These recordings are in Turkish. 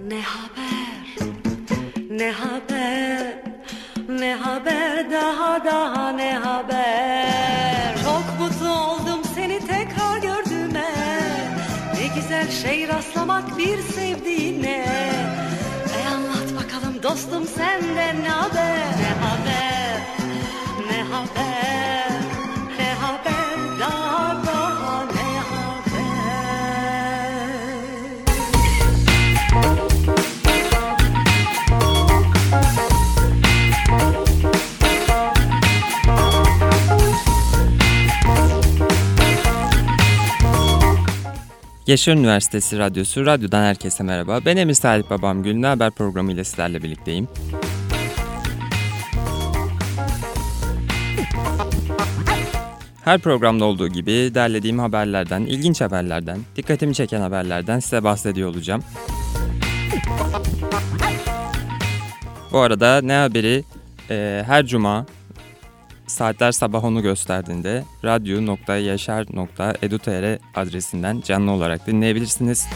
Ne haber, ne haber, ne haber, daha ne haber. Çok mutlu oldum seni tekrar gördüğüme. Ne güzel şey rastlamak bir sevdiğine. Anlat bakalım dostum senden ne haber. Ne haber, ne haber, ne haber, daha ne haber. Yaşar Üniversitesi Radyosu, radyodan herkese merhaba. Ben Emir Salih Babamgül, Ne Haber programı ile sizlerle birlikteyim. Her programda olduğu gibi derlediğim haberlerden, ilginç haberlerden, dikkatimi çeken haberlerden size bahsediyor olacağım. Bu arada Ne Haber'i her cuma saatler sabah onu gösterdiğinde radyo.yaşar.edu.tr adresinden canlı olarak dinleyebilirsiniz.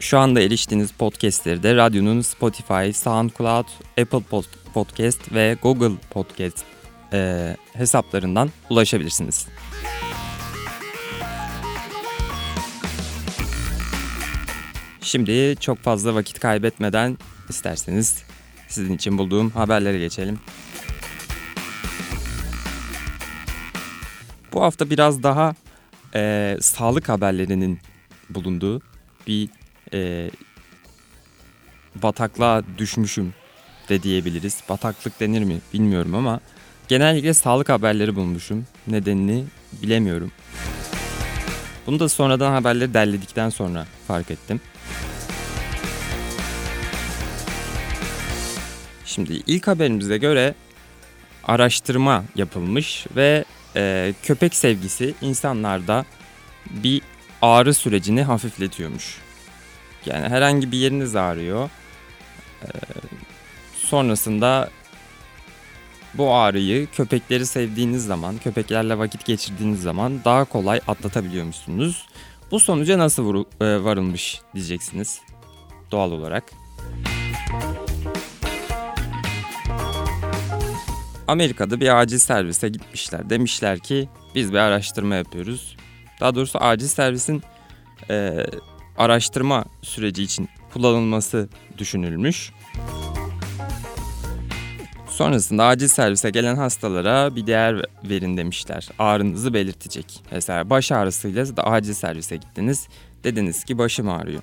Şu anda eriştiğiniz podcastleri de radyonun Spotify, SoundCloud, Apple Podcast ve Google Podcast hesaplarından ulaşabilirsiniz. Şimdi çok fazla vakit kaybetmeden isterseniz sizin için bulduğum haberlere geçelim. Bu hafta biraz daha sağlık haberlerinin bulunduğu bir bataklığa düşmüşüm de diyebiliriz. Bataklık denir mi bilmiyorum ama genellikle sağlık haberleri bulmuşum. Nedenini bilemiyorum. Bunu da sonradan haberleri derledikten sonra fark ettim. Şimdi ilk haberimize göre araştırma yapılmış ve köpek sevgisi insanlarda bir ağrı sürecini hafifletiyormuş. Yani herhangi bir yeriniz ağrıyor. Sonrasında bu ağrıyı köpekleri sevdiğiniz zaman, köpeklerle vakit geçirdiğiniz zaman daha kolay atlatabiliyormuşsunuz. Bu sonuca nasıl varılmış diyeceksiniz doğal olarak. Amerika'da bir acil servise gitmişler. Demişler ki biz bir araştırma yapıyoruz. Daha doğrusu acil servisin araştırma süreci için kullanılması düşünülmüş. Sonrasında acil servise gelen hastalara bir değer verin demişler. Ağrınızı belirtecek. Mesela baş ağrısıyla da acil servise gittiniz. Dediniz ki başım ağrıyor.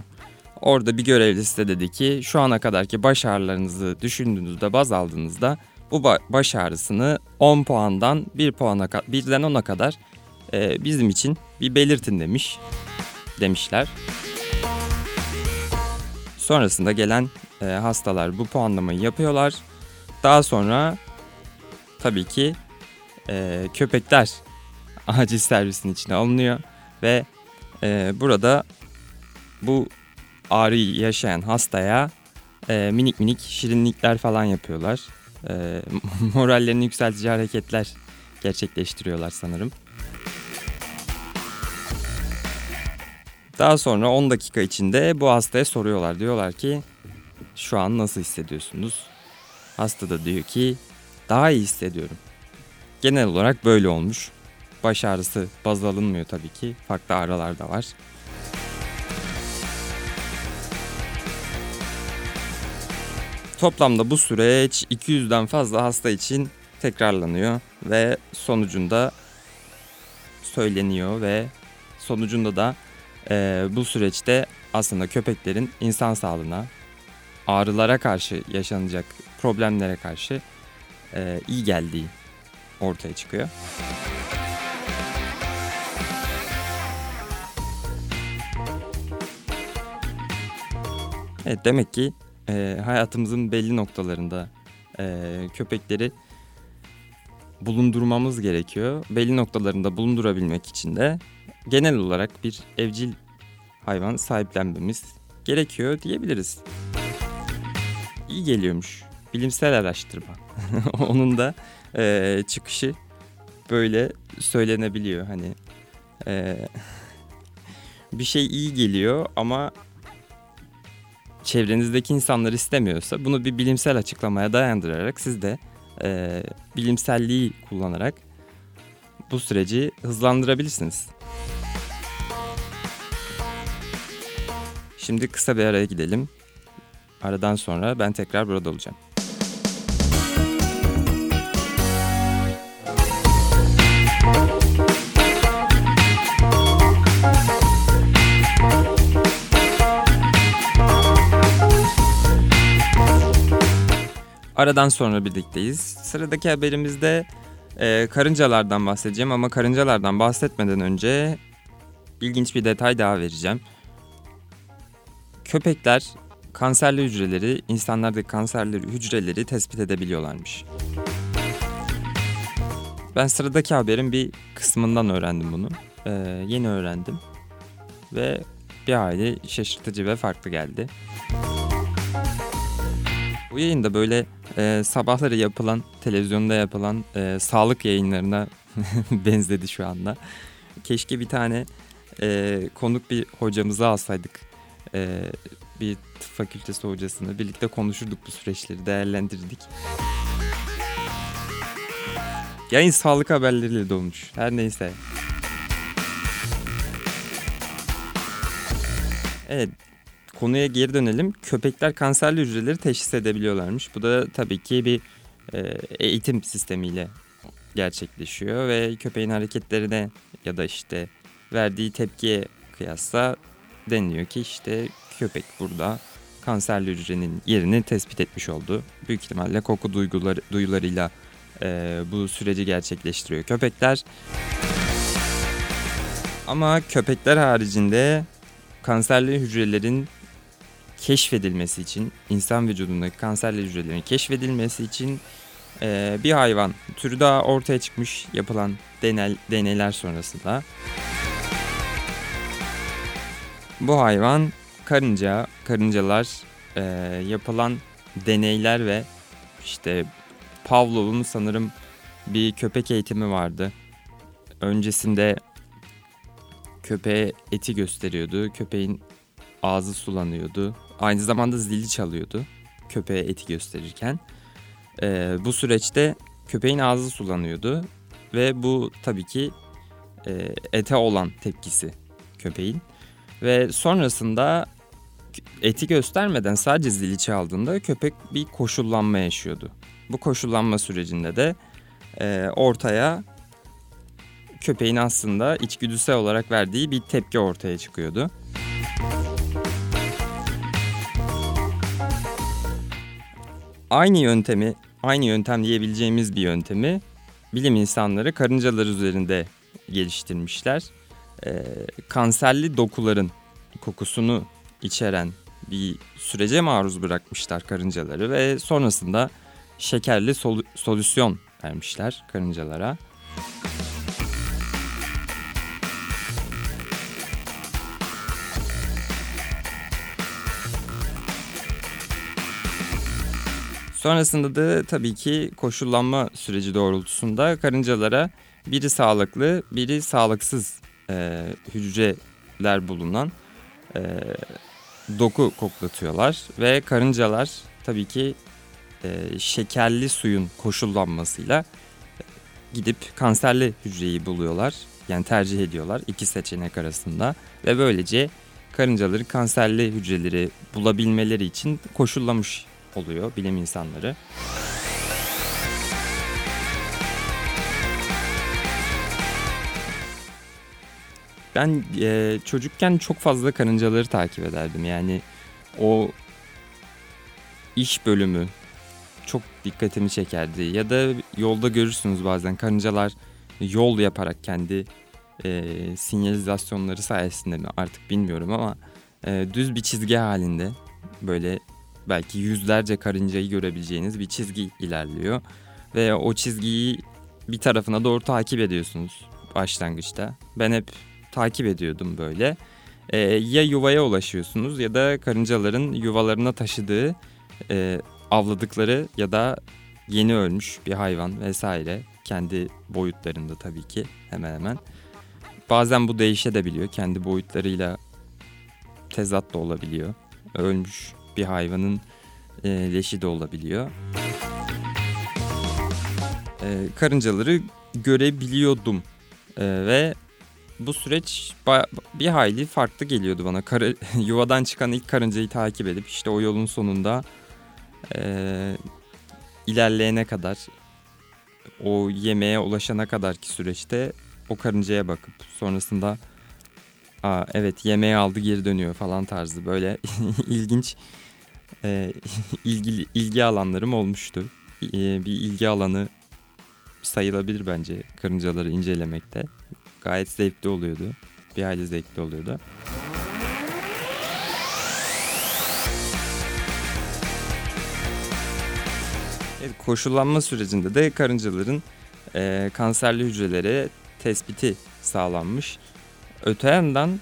Orada bir görevlisi de dedi ki şu ana kadarki baş ağrılarınızı düşündüğünüzde baz aldığınızda bu baş ağrısını 10 puandan 1 puana, 1'den 10'a kadar bizim için bir belirtin demişler. Sonrasında gelen hastalar bu puanlamayı yapıyorlar. Daha sonra tabii ki köpekler acil servisin içine alınıyor ve burada bu ağrıyı yaşayan hastaya minik minik şirinlikler falan yapıyorlar. Morallerini yükseltici hareketler gerçekleştiriyorlar sanırım. Daha sonra 10 dakika içinde bu hastaya soruyorlar. Diyorlar ki şu an nasıl hissediyorsunuz? Hasta da diyor ki daha iyi hissediyorum. Genel olarak böyle olmuş. Baş ağrısı baz alınmıyor tabii ki. Farklı ağrılar da var. Toplamda bu süreç 200'den fazla hasta için tekrarlanıyor ve sonucunda söyleniyor ve sonucunda da bu süreçte aslında köpeklerin insan sağlığına, ağrılara karşı yaşanacak problemlere karşı iyi geldiği ortaya çıkıyor. Evet, demek ki hayatımızın belli noktalarında köpekleri bulundurmamız gerekiyor. Belli noktalarında bulundurabilmek için de genel olarak bir evcil hayvan sahiplenmemiz gerekiyor diyebiliriz. İyi geliyormuş bilimsel araştırma. Onun da çıkışı böyle söylenebiliyor. Hani bir şey iyi geliyor ama çevrenizdeki insanlar istemiyorsa bunu bir bilimsel açıklamaya dayandırarak siz de bilimselliği kullanarak bu süreci hızlandırabilirsiniz. Şimdi kısa bir araya gidelim. Aradan sonra ben tekrar burada olacağım. Aradan sonra birlikteyiz. Sıradaki haberimizde karıncalardan bahsedeceğim ama karıncalardan bahsetmeden önce ilginç bir detay daha vereceğim. Köpekler kanserli hücreleri, insanlardaki kanserli hücreleri tespit edebiliyorlarmış. Ben sıradaki haberin bir kısmından öğrendim bunu. Yeni öğrendim ve bir hayli şaşırtıcı ve farklı geldi. Bu yayında böyle sabahları yapılan, televizyonda yapılan sağlık yayınlarına benzedi şu anda. Keşke bir tane konuk bir hocamızı alsaydık. Bir tıp fakültesi hocasını birlikte konuşurduk, bu süreçleri değerlendirdik. Yayın sağlık haberleriyle dolmuş. Her neyse. Evet. Konuya geri dönelim. Köpekler kanserli hücreleri teşhis edebiliyorlarmış. Bu da tabii ki bir eğitim sistemiyle gerçekleşiyor ve köpeğin hareketlerine ya da işte verdiği tepkiye kıyasla deniliyor ki işte köpek burada kanserli hücrenin yerini tespit etmiş oldu. Büyük ihtimalle koku duyularıyla bu süreci gerçekleştiriyor köpekler. Ama köpekler haricinde kanserli hücrelerin keşfedilmesi için, insan vücudundaki kanserli hücrelerin keşfedilmesi için bir hayvan türü daha ortaya çıkmış yapılan deneyler sonrasında. Bu hayvan karınca. Karıncalar yapılan deneyler ve işte Pavlov'un sanırım bir köpek eğitimi vardı. Öncesinde köpeğe eti gösteriyordu. Köpeğin ağzı sulanıyordu. Aynı zamanda zili çalıyordu köpeğe eti gösterirken. Bu süreçte köpeğin ağzı sulanıyordu. Ve bu tabii ki ete olan tepkisi köpeğin. Ve sonrasında eti göstermeden sadece zili çaldığında köpek bir koşullanma yaşıyordu. Bu koşullanma sürecinde de ortaya köpeğin aslında içgüdüsel olarak verdiği bir tepki ortaya çıkıyordu. Aynı yöntem diyebileceğimiz bir yöntemi bilim insanları karıncalar üzerinde geliştirmişler. Kanserli dokuların kokusunu içeren bir sürece maruz bırakmışlar karıncaları ve sonrasında şekerli solüsyon vermişler karıncalara. Sonrasında da tabii ki koşullanma süreci doğrultusunda karıncalara biri sağlıklı, biri sağlıksız hücreler bulunan doku koklatıyorlar ve karıncalar tabii ki şekerli suyun koşullanmasıyla gidip kanserli hücreyi buluyorlar. Yani tercih ediyorlar iki seçenek arasında ve böylece karıncaları kanserli hücreleri bulabilmeleri için koşullamış oluyor bilim insanları. Ben çocukken çok fazla karıncaları takip ederdim. Yani o iş bölümü çok dikkatimi çekerdi. Ya da yolda görürsünüz bazen karıncalar yol yaparak kendi sinyalizasyonları sayesinde mi artık bilmiyorum ama düz bir çizgi halinde böyle belki yüzlerce karıncayı görebileceğiniz bir çizgi ilerliyor. Ve o çizgiyi bir tarafına doğru takip ediyorsunuz başlangıçta. Ben hep takip ediyordum böyle. Ya yuvaya ulaşıyorsunuz ya da karıncaların yuvalarına taşıdığı avladıkları ya da yeni ölmüş bir hayvan vesaire. Kendi boyutlarında tabii ki hemen hemen Bazen bu değişebiliyor. Kendi boyutlarıyla tezat da olabiliyor. Ölmüş bir hayvanın leşi de olabiliyor. Karıncaları görebiliyordum ve bu süreç bir hayli farklı geliyordu bana. Yuvadan çıkan ilk karıncayı takip edip işte o yolun sonunda ilerleyene kadar, o yemeğe ulaşana kadarki süreçte o karıncaya bakıp sonrasında "Aa, evet, yemeği aldı, geri dönüyor" falan tarzı böyle ilginç ilgi alanlarım olmuştu. Bir ilgi alanı sayılabilir bence karıncaları incelemekte. Gayet zevkli oluyordu. Bir hayli zevkli oluyordu. Koşullanma sürecinde de karıncaların kanserli hücrelere tespiti sağlanmış. Öte yandan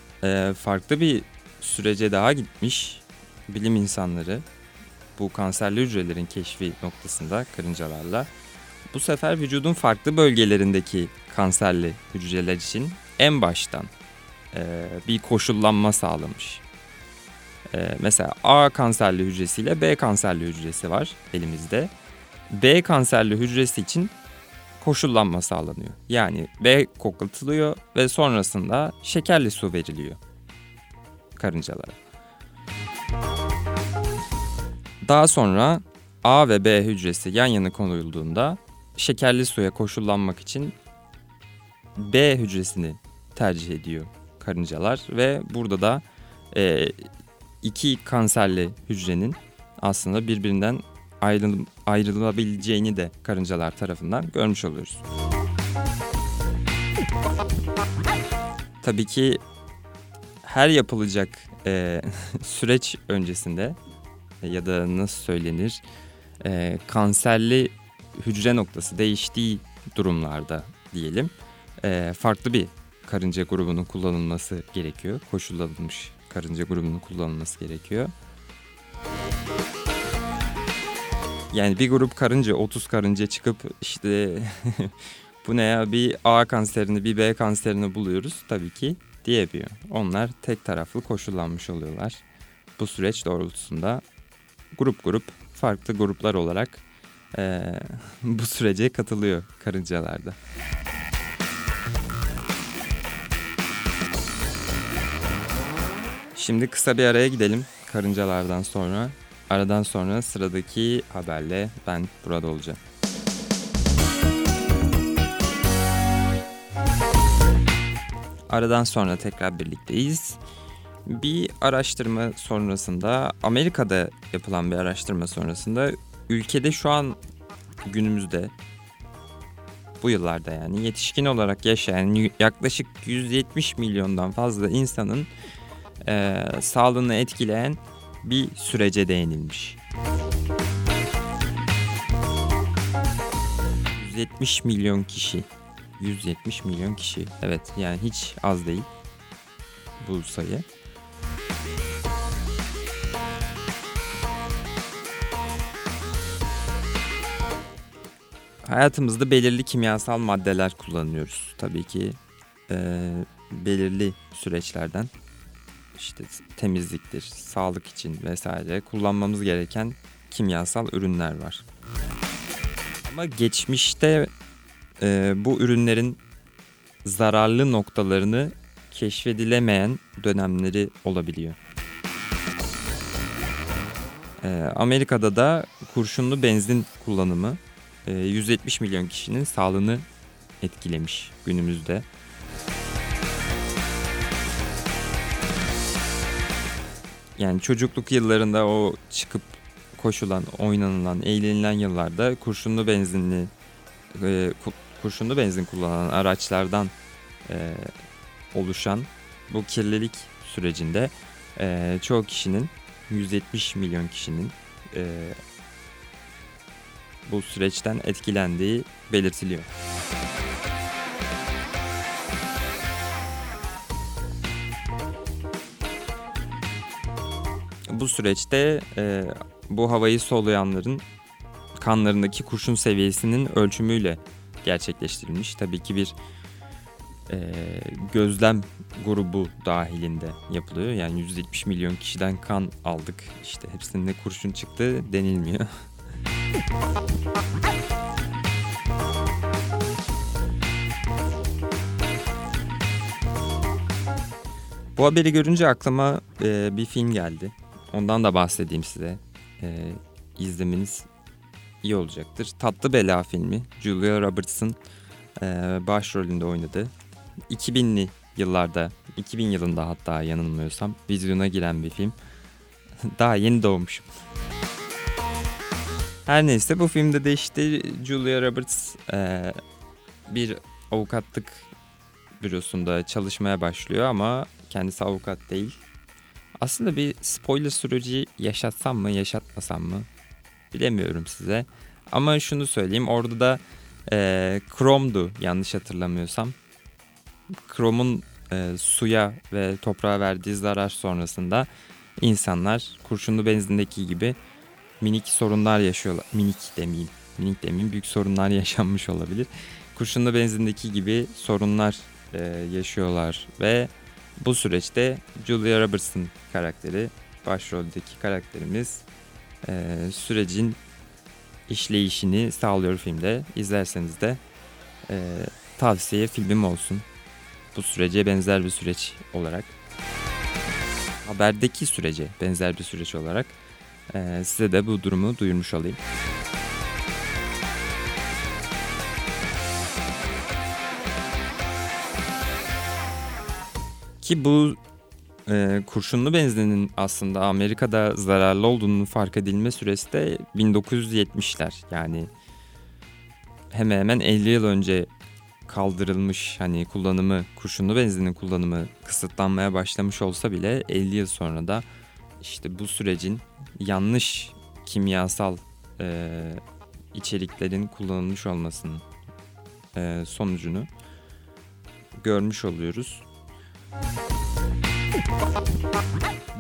farklı bir sürece daha gitmiş bilim insanları bu kanserli hücrelerin keşfi noktasında karıncalarla. Bu sefer vücudun farklı bölgelerindeki kanserli hücreler için en baştan bir koşullanma sağlamış. Mesela A kanserli hücresiyle B kanserli hücresi var elimizde. B kanserli hücresi için koşullanma sağlanıyor. Yani B koklatılıyor ve sonrasında şekerli su veriliyor karıncalara. Daha sonra A ve B hücresi yan yana konulduğunda şekerli suya koşullanmak için B hücresini tercih ediyor karıncalar ve burada da iki kanserli hücrenin aslında birbirinden ayrılabileceğini de karıncalar tarafından görmüş oluyoruz. Tabii ki her yapılacak süreç öncesinde ya da nasıl söylenir kanserli hücre noktası değiştiği durumlarda diyelim farklı bir karınca grubunun kullanılması gerekiyor. Koşullanmış karınca grubunun kullanılması gerekiyor. Yani bir grup karınca, 30 karınca çıkıp işte bu ne ya, bir A kanserini bir B kanserini buluyoruz tabii ki diyemiyor. Onlar tek taraflı koşullanmış oluyorlar. Bu süreç doğrultusunda farklı gruplar olarak bu sürece katılıyor karıncalarda. Şimdi kısa bir araya gidelim karıncalardan sonra. Aradan sonra sıradaki haberle ben burada olacağım. Aradan sonra tekrar birlikteyiz. Bir araştırma sonrasında, Amerika'da yapılan bir araştırma sonrasında ülkede şu an günümüzde bu yıllarda yani yetişkin olarak yaşayan yaklaşık 170 milyondan fazla insanın sağlığını etkileyen bir sürece değinilmiş. 170 milyon kişi. Evet, yani hiç az değil bu sayı. Hayatımızda belirli kimyasal maddeler kullanıyoruz. Tabii ki belirli süreçlerden, işte temizliktir, sağlık için vesaire kullanmamız gereken kimyasal ürünler var. Ama geçmişte bu ürünlerin zararlı noktalarını keşfedilemeyen dönemleri olabiliyor. Amerika'da da kurşunlu benzin kullanımı 170 milyon kişinin sağlığını etkilemiş günümüzde. Yani çocukluk yıllarında o çıkıp koşulan, oynanılan, eğlenilen yıllarda kurşunlu benzin kullanan araçlardan oluşan bu kirlilik sürecinde çoğu kişinin, 170 milyon kişinin bu süreçten etkilendiği belirtiliyor. Bu süreçte bu havayı soluyanların kanlarındaki kurşun seviyesinin ölçümüyle gerçekleştirilmiş. Tabii ki bir gözlem grubu dahilinde yapılıyor. Yani 170 milyon kişiden kan aldık. İşte hepsinin ne kurşun çıktı denilmiyor. Bu haberi görünce aklıma bir film geldi. Ondan da bahsedeyim size. İzlemeniz iyi olacaktır. Tatlı Bela filmi. Julia Roberts'ın başrolünde oynadı. 2000'li yıllarda, 2000 yılında hatta yanılmıyorsam vizyona giren bir film. Daha yeni doğmuşum. Her neyse, bu filmde de işte Julia Roberts bir avukatlık bürosunda çalışmaya başlıyor ama kendisi avukat değil. Aslında bir spoiler süreci yaşatsam mı, yaşatmasam mı bilemiyorum size. Ama şunu söyleyeyim, orada da Chrome'du yanlış hatırlamıyorsam. Chrome'un suya ve toprağa verdiği zarar sonrasında insanlar kurşunlu benzindeki gibi minik sorunlar yaşıyorlar. Minik demeyeyim, büyük sorunlar yaşanmış olabilir. Kurşunlu benzindeki gibi sorunlar yaşıyorlar ve bu süreçte Julia Roberts'ın karakteri, başroldeki karakterimiz sürecin işleyişini sağlıyor filmde. İzlerseniz de tavsiye filmim olsun. Bu sürece benzer bir süreç olarak, haberdeki sürece benzer bir süreç olarak size de bu durumu duyurmuş olayım. Ki bu kurşunlu benzinin aslında Amerika'da zararlı olduğunun fark edilme süresi de 1970'ler. Yani hemen hemen 50 yıl önce kaldırılmış, hani kullanımı, kurşunlu benzinin kullanımı kısıtlanmaya başlamış olsa bile 50 yıl sonra da işte bu sürecin, yanlış kimyasal içeriklerin kullanılmış olmasının sonucunu görmüş oluyoruz.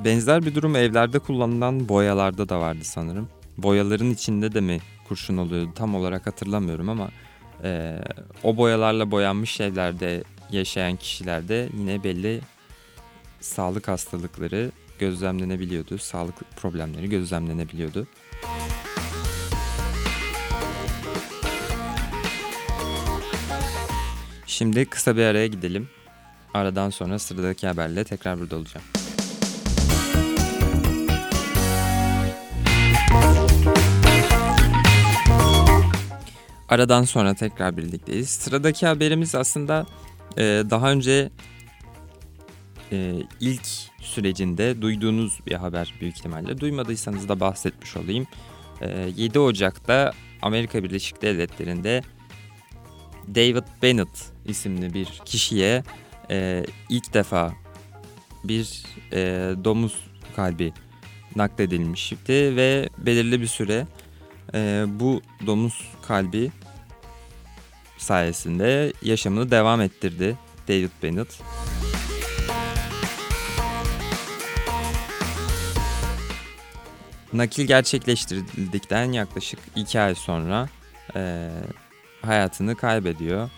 Benzer bir durum evlerde kullanılan boyalarda da vardı sanırım. Boyaların içinde de mi kurşun oluyordu tam olarak hatırlamıyorum ama o boyalarla boyanmış evlerde yaşayan kişilerde yine belli sağlık hastalıkları gözlemlenebiliyordu. Sağlık problemleri gözlemlenebiliyordu. Şimdi kısa bir araya gidelim. Aradan sonra sıradaki haberle tekrar burada olacağım. Aradan sonra tekrar birlikteyiz. Sıradaki haberimiz aslında daha önce ilk sürecinde duyduğunuz bir haber büyük ihtimalle. Duymadıysanız da bahsetmiş olayım. 7 Ocak'ta Amerika Birleşik Devletleri'nde David Bennett isimli bir kişiye ilk defa bir domuz kalbi nakledilmişti ve belirli bir süre bu domuz kalbi sayesinde yaşamını devam ettirdi David Bennett. Nakil gerçekleştirildikten yaklaşık 2 ay sonra hayatını kaybediyor.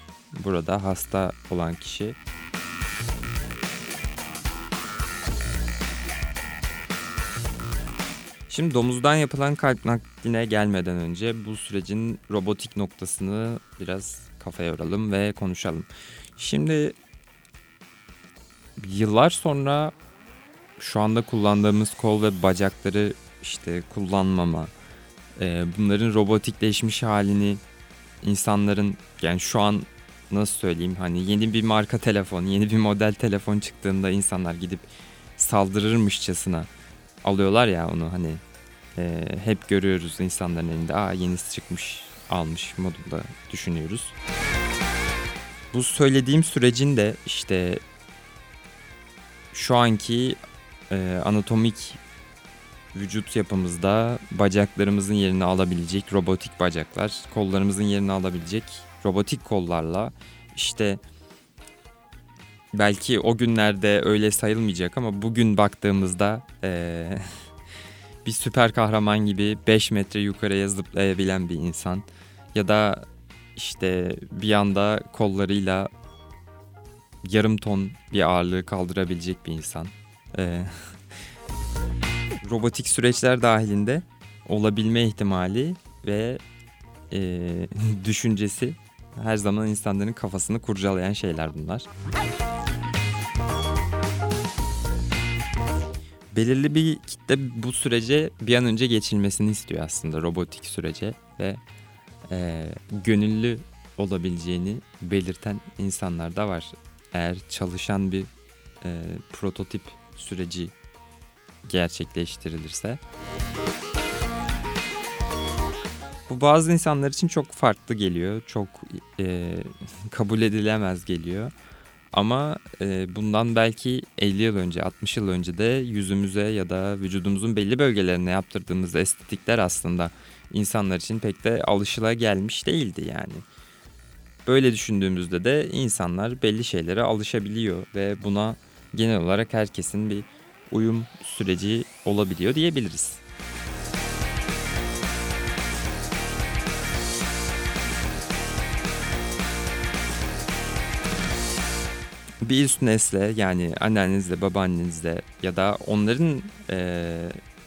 Burada hasta olan kişi. Şimdi domuzdan yapılan kalp nakline gelmeden önce bu sürecin robotik noktasını biraz kafaya yoralım ve konuşalım. Şimdi yıllar sonra şu anda kullandığımız kol ve bacakları işte kullanmama, bunların robotikleşmiş halini insanların, yani şu an nasıl söyleyeyim, hani yeni bir marka telefon, yeni bir model telefon çıktığında insanlar gidip saldırırmışçasına alıyorlar ya onu, hani hep görüyoruz insanların elinde, aa yenisi çıkmış almış modunda düşünüyoruz. Bu söylediğim sürecin de işte şu anki anatomik vücut yapımızda bacaklarımızın yerini alabilecek robotik bacaklar, kollarımızın yerini alabilecek robotik kollarla, işte belki o günlerde öyle sayılmayacak ama bugün baktığımızda bir süper kahraman gibi 5 metre yukarıya zıplayabilen bir insan ya da işte bir anda kollarıyla yarım ton bir ağırlığı kaldırabilecek bir insan. Robotik süreçler dahilinde olabilme ihtimali ve düşüncesi her zaman insanların kafasını kurcalayan şeyler bunlar. Belirli bir kitle bu sürece bir an önce geçilmesini istiyor aslında, robotik sürece ve gönüllü olabileceğini belirten insanlar da var. Eğer çalışan bir prototip süreci gerçekleştirilirse. Bu bazı insanlar için çok farklı geliyor, çok kabul edilemez geliyor. Ama bundan belki 50 yıl önce, 60 yıl önce de yüzümüze ya da vücudumuzun belli bölgelerine yaptırdığımız estetikler aslında insanlar için pek de alışılagelmiş değildi yani. Böyle düşündüğümüzde de insanlar belli şeylere alışabiliyor ve buna genel olarak herkesin bir uyum süreci olabiliyor diyebiliriz. Bir üst nesle, yani annenizle, babaannenizle ya da onların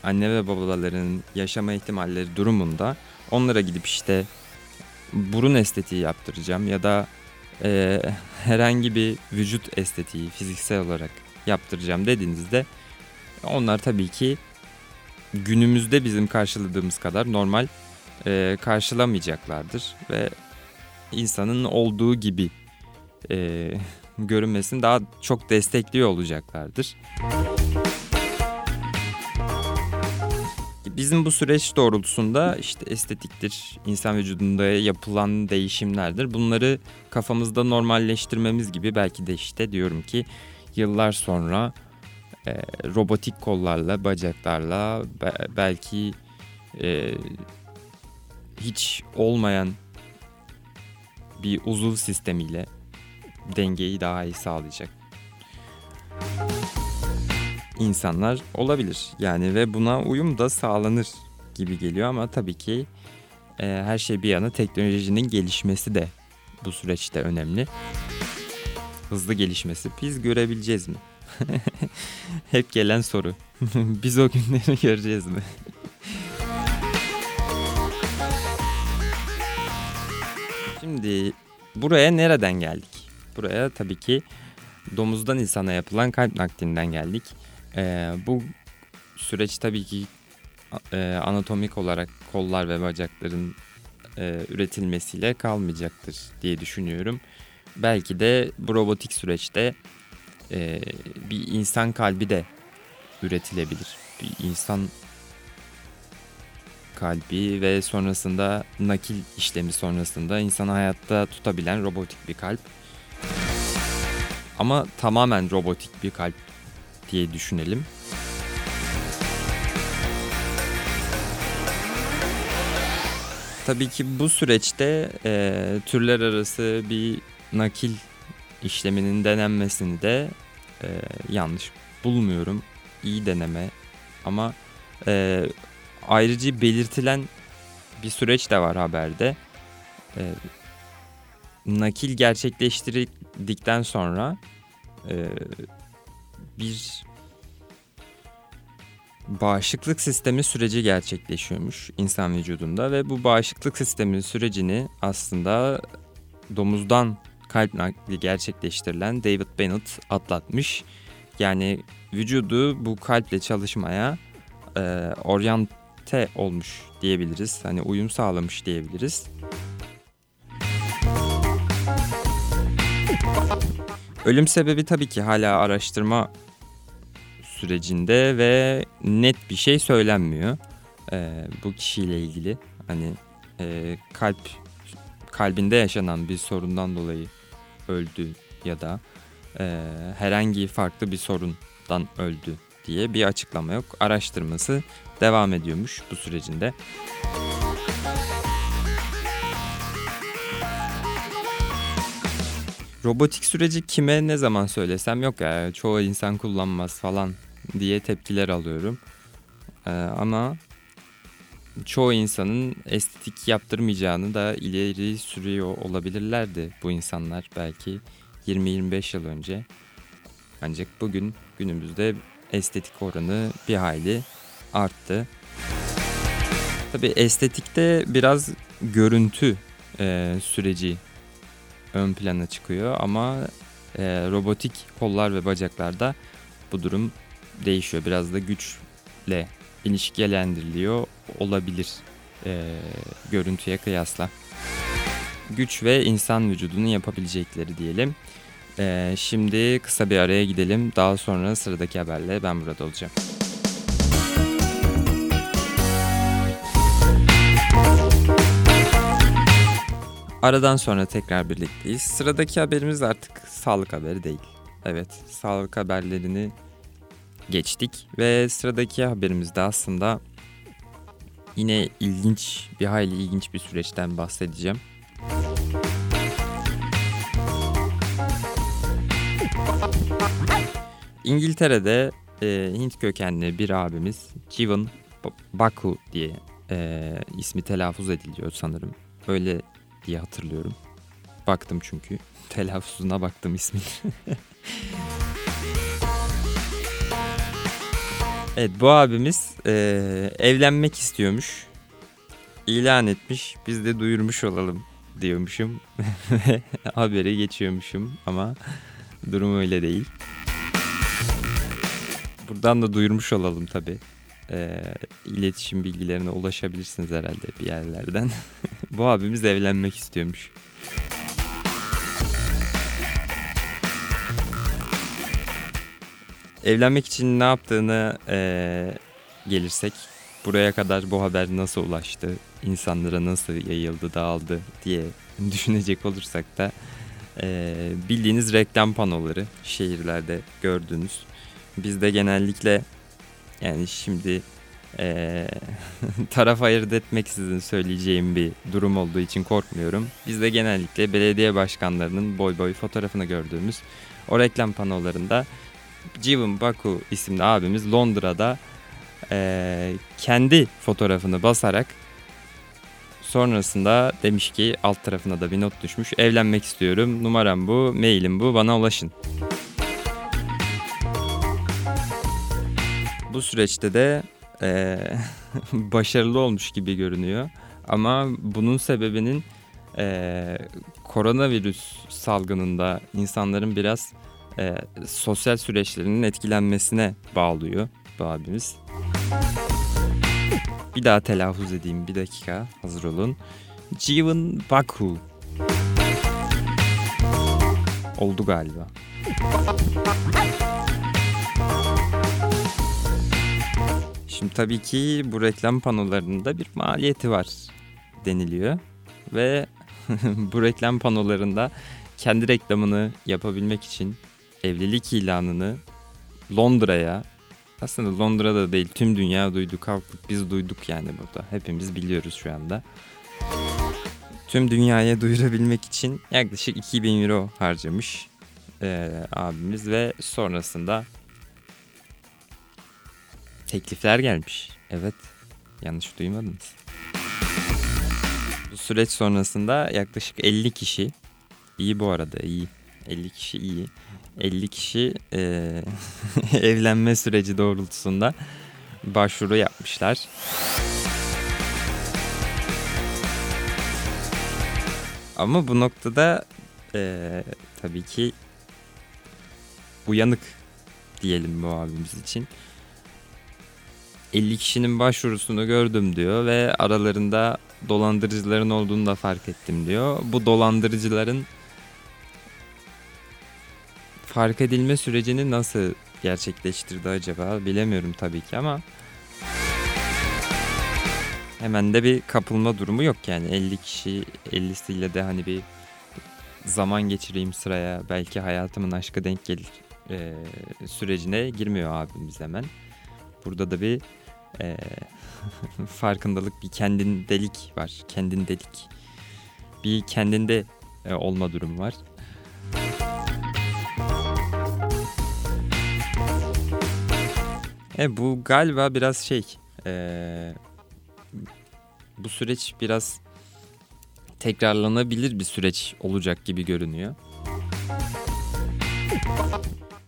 anne ve babalarının yaşama ihtimalleri durumunda onlara gidip işte burun estetiği yaptıracağım ya da herhangi bir vücut estetiği fiziksel olarak yaptıracağım dediğinizde onlar tabii ki günümüzde bizim karşıladığımız kadar normal karşılamayacaklardır ve insanın olduğu gibi görünmesini daha çok destekliyor olacaklardır. Bizim bu süreç doğrultusunda işte estetiktir, insan vücudunda yapılan değişimlerdir. Bunları kafamızda normalleştirmemiz gibi belki de işte diyorum ki yıllar sonra robotik kollarla, bacaklarla belki hiç olmayan bir uzuv sistemiyle dengeyi daha iyi sağlayacak İnsanlar olabilir yani ve buna uyum da sağlanır gibi geliyor ama tabii ki her şey bir yana teknolojinin gelişmesi de bu süreçte önemli. Hızlı gelişmesi biz görebileceğiz mi? Hep gelen soru. Biz o günleri göreceğiz mi? Şimdi buraya nereden geldik? Buraya tabii ki domuzdan insana yapılan kalp naklinden geldik. Bu süreç tabii ki anatomik olarak kollar ve bacakların üretilmesiyle kalmayacaktır diye düşünüyorum. Belki de bu robotik süreçte bir insan kalbi de üretilebilir. Bir insan kalbi ve sonrasında nakil işlemi sonrasında insanı hayatta tutabilen robotik bir kalp. Ama tamamen robotik bir kalp diye düşünelim. Tabii ki bu süreçte türler arası bir nakil işleminin denenmesini de yanlış bulmuyorum. İyi deneme ama ayrıca belirtilen bir süreç de var haberde. Nakil gerçekleştirildikten sonra bir bağışıklık sistemi süreci gerçekleşiyormuş insan vücudunda ve bu bağışıklık sistemi sürecini aslında domuzdan kalp nakli gerçekleştirilen David Bennett atlatmış. Yani vücudu bu kalple çalışmaya oryante olmuş diyebiliriz. Hani uyum sağlamış diyebiliriz. Ölüm sebebi tabii ki hala araştırma sürecinde ve net bir şey söylenmiyor bu kişiyle ilgili. Hani kalbinde yaşanan bir sorundan dolayı öldü ya da herhangi farklı bir sorundan öldü diye bir açıklama yok. Araştırması devam ediyormuş bu sürecinde. Robotik süreci kime ne zaman söylesem yok ya çoğu insan kullanmaz falan diye tepkiler alıyorum. Ama çoğu insanın estetik yaptırmayacağını da ileri sürüyor olabilirlerdi bu insanlar belki. 20-25 yıl önce. Ancak bugün günümüzde estetik oranı bir hayli arttı. Tabii estetikte biraz görüntü süreci ön plana çıkıyor ama robotik kollar ve bacaklarda bu durum değişiyor. Biraz da güçle ilişkilendiriliyor olabilir görüntüye kıyasla. Güç ve insan vücudunun yapabilecekleri diyelim. Şimdi kısa bir araya gidelim. Daha sonra sıradaki haberle ben burada olacağım. Aradan sonra tekrar birlikteyiz. Sıradaki haberimiz artık sağlık haberi değil. Evet, sağlık haberlerini geçtik ve sıradaki haberimiz de aslında yine ilginç, bir hayli ilginç bir süreçten bahsedeceğim. İngiltere'de Hint kökenli bir abimiz Jiwan Baku diye ismi telaffuz ediliyor sanırım. Öyle diye hatırlıyorum. Baktım çünkü. Telaffuzuna baktım ismini. Evet, bu abimiz evlenmek istiyormuş. İlan etmiş. Biz de duyurmuş olalım diyormuşum. Haberi geçiyormuşum ama durum öyle değil. Buradan da duyurmuş olalım tabii. İletişim bilgilerine ulaşabilirsiniz herhalde bir yerlerden. Bu abimiz evlenmek istiyormuş. Evlenmek için ne yaptığını gelirsek, buraya kadar bu haber nasıl ulaştı, insanlara nasıl yayıldı, dağıldı diye düşünecek olursak da bildiğiniz reklam panoları şehirlerde gördüğünüz. Bizde genellikle yani şimdi taraf ayırt etmeksizin söyleyeceğim bir durum olduğu için korkmuyorum. Bizde genellikle belediye başkanlarının boy boy fotoğrafını gördüğümüz o reklam panolarında Jiwan Baku isimli abimiz Londra'da kendi fotoğrafını basarak sonrasında demiş ki, alt tarafına da bir not düşmüş. Evlenmek istiyorum, numaram bu, mailim bu, bana ulaşın. Bu süreçte de başarılı olmuş gibi görünüyor ama bunun sebebinin koronavirüs salgınında insanların biraz sosyal süreçlerinin etkilenmesine bağlıyor bu abimiz. Bir daha telaffuz edeyim, bir dakika, hazır olun. Jiwan Baku. Oldu galiba. Şimdi tabii ki bu reklam panolarında bir maliyeti var deniliyor ve bu reklam panolarında kendi reklamını yapabilmek için evlilik ilanını Londra'ya, aslında Londra'da değil tüm dünya duydu, kalktık biz duyduk yani burada hepimiz biliyoruz şu anda. Tüm dünyaya duyurabilmek için yaklaşık 2000 euro harcamış abimiz ve sonrasında teklifler gelmiş. Evet, yanlış duymadınız. Bu süreç sonrasında yaklaşık 50 kişi, iyi bu arada iyi, 50 kişi iyi, 50 kişi evlenme süreci doğrultusunda başvuru yapmışlar. Ama bu noktada tabii ki uyanık diyelim bu abimiz için. 50 kişinin başvurusunu gördüm diyor ve aralarında dolandırıcıların olduğunu da fark ettim diyor. Bu dolandırıcıların fark edilme sürecini nasıl gerçekleştirdi acaba bilemiyorum tabii ki ama hemen de bir kapılma durumu yok yani 50 kişi 50'siyle de hani bir zaman geçireyim sıraya belki hayatımın aşkı denk gelir sürecine girmiyor abimiz hemen. Burada da bir farkındalık, bir kendindelik var. Kendindelik. Bir kendinde olma durumu var. Bu galiba biraz bu süreç biraz tekrarlanabilir bir süreç olacak gibi görünüyor.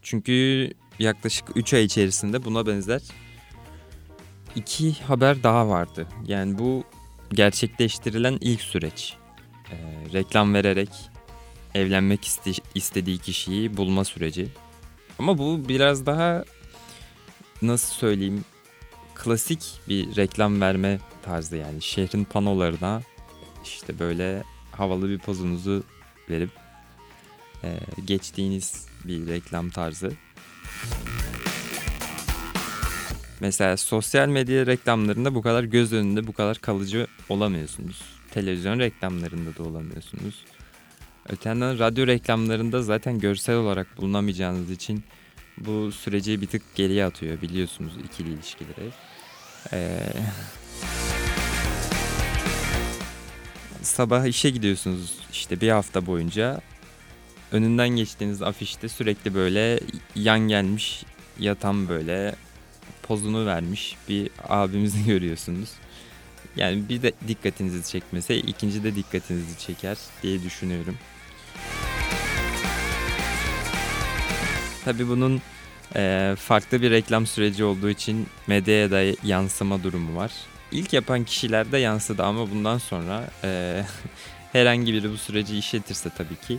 Çünkü yaklaşık 3 ay içerisinde buna benzer 2 haber daha vardı. Yani bu gerçekleştirilen ilk süreç. Reklam vererek evlenmek istediği kişiyi bulma süreci. Ama bu biraz daha nasıl söyleyeyim klasik bir reklam verme tarzı yani. Şehrin panolarına işte böyle havalı bir pozunuzu verip geçtiğiniz bir reklam tarzı. Mesela sosyal medya reklamlarında bu kadar göz önünde bu kadar kalıcı olamıyorsunuz. Televizyon reklamlarında da olamıyorsunuz. Öte yandan radyo reklamlarında zaten görsel olarak bulunamayacağınız için bu süreci bir tık geriye atıyor biliyorsunuz ikili ilişkileri. Sabah işe gidiyorsunuz işte bir hafta boyunca. Önünden geçtiğiniz afişte sürekli böyle yan gelmiş yatan böyle pozunu vermiş bir abimizi görüyorsunuz. Yani bir de dikkatinizi çekmese ikinci de dikkatinizi çeker diye düşünüyorum. Tabii bunun farklı bir reklam süreci olduğu için medyaya da yansıma durumu var. İlk yapan kişiler de yansıdı ama bundan sonra herhangi biri bu süreci işletirse tabii ki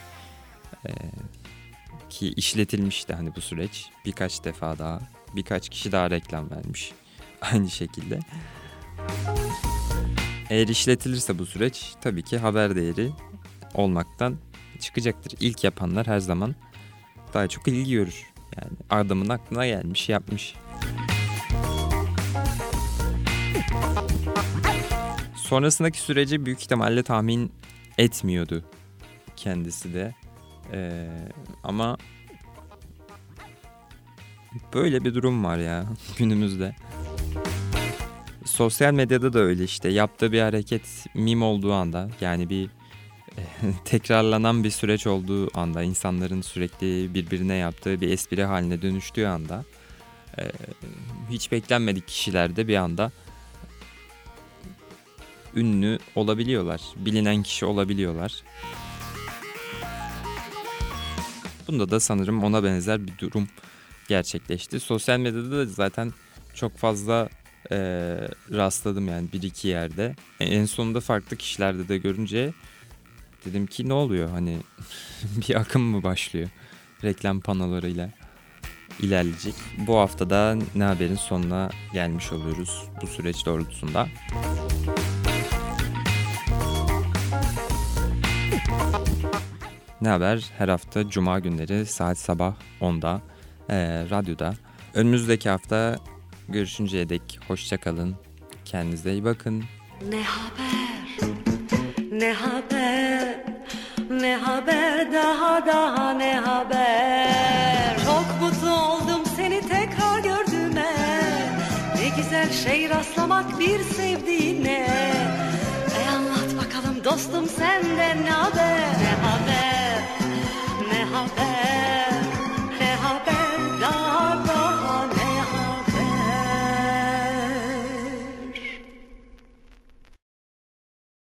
ki işletilmişti hani bu süreç birkaç defa daha birkaç kişi daha reklam vermiş aynı şekilde. Eğer işletilirse bu süreç tabii ki haber değeri olmaktan çıkacaktır. İlk yapanlar her zaman daha çok ilgi görür. Yani adamın aklına gelmiş, yapmış. Sonrasındaki süreci büyük ihtimalle tahmin etmiyordu kendisi de. Ama böyle bir durum var ya günümüzde. Sosyal medyada da öyle işte yaptığı bir hareket meme olduğu anda yani bir tekrarlanan bir süreç olduğu anda insanların sürekli birbirine yaptığı bir espri haline dönüştüğü anda hiç beklenmedik kişilerde bir anda ünlü olabiliyorlar, bilinen kişi olabiliyorlar. Bunda da sanırım ona benzer bir durum gerçekleşti. Sosyal medyada da zaten çok fazla rastladım yani bir iki yerde. En sonunda farklı kişilerde de görünce dedim ki ne oluyor hani bir akım mı başlıyor reklam panolarıyla ilerleyecek. Bu haftada Ne Haber'in sonuna gelmiş oluyoruz bu süreç doğrultusunda. Ne Haber her hafta Cuma günleri saat sabah 10'da radyoda. Önümüzdeki hafta görüşünceye dek hoşça kalın. Kendinize iyi bakın. Ne haber? Ne haber? Ne haber? Daha ne haber? Çok mutlu oldum seni tekrar gördüğüme. Ne güzel şey rastlamak bir sevdiğine. Anlat bakalım dostum sen.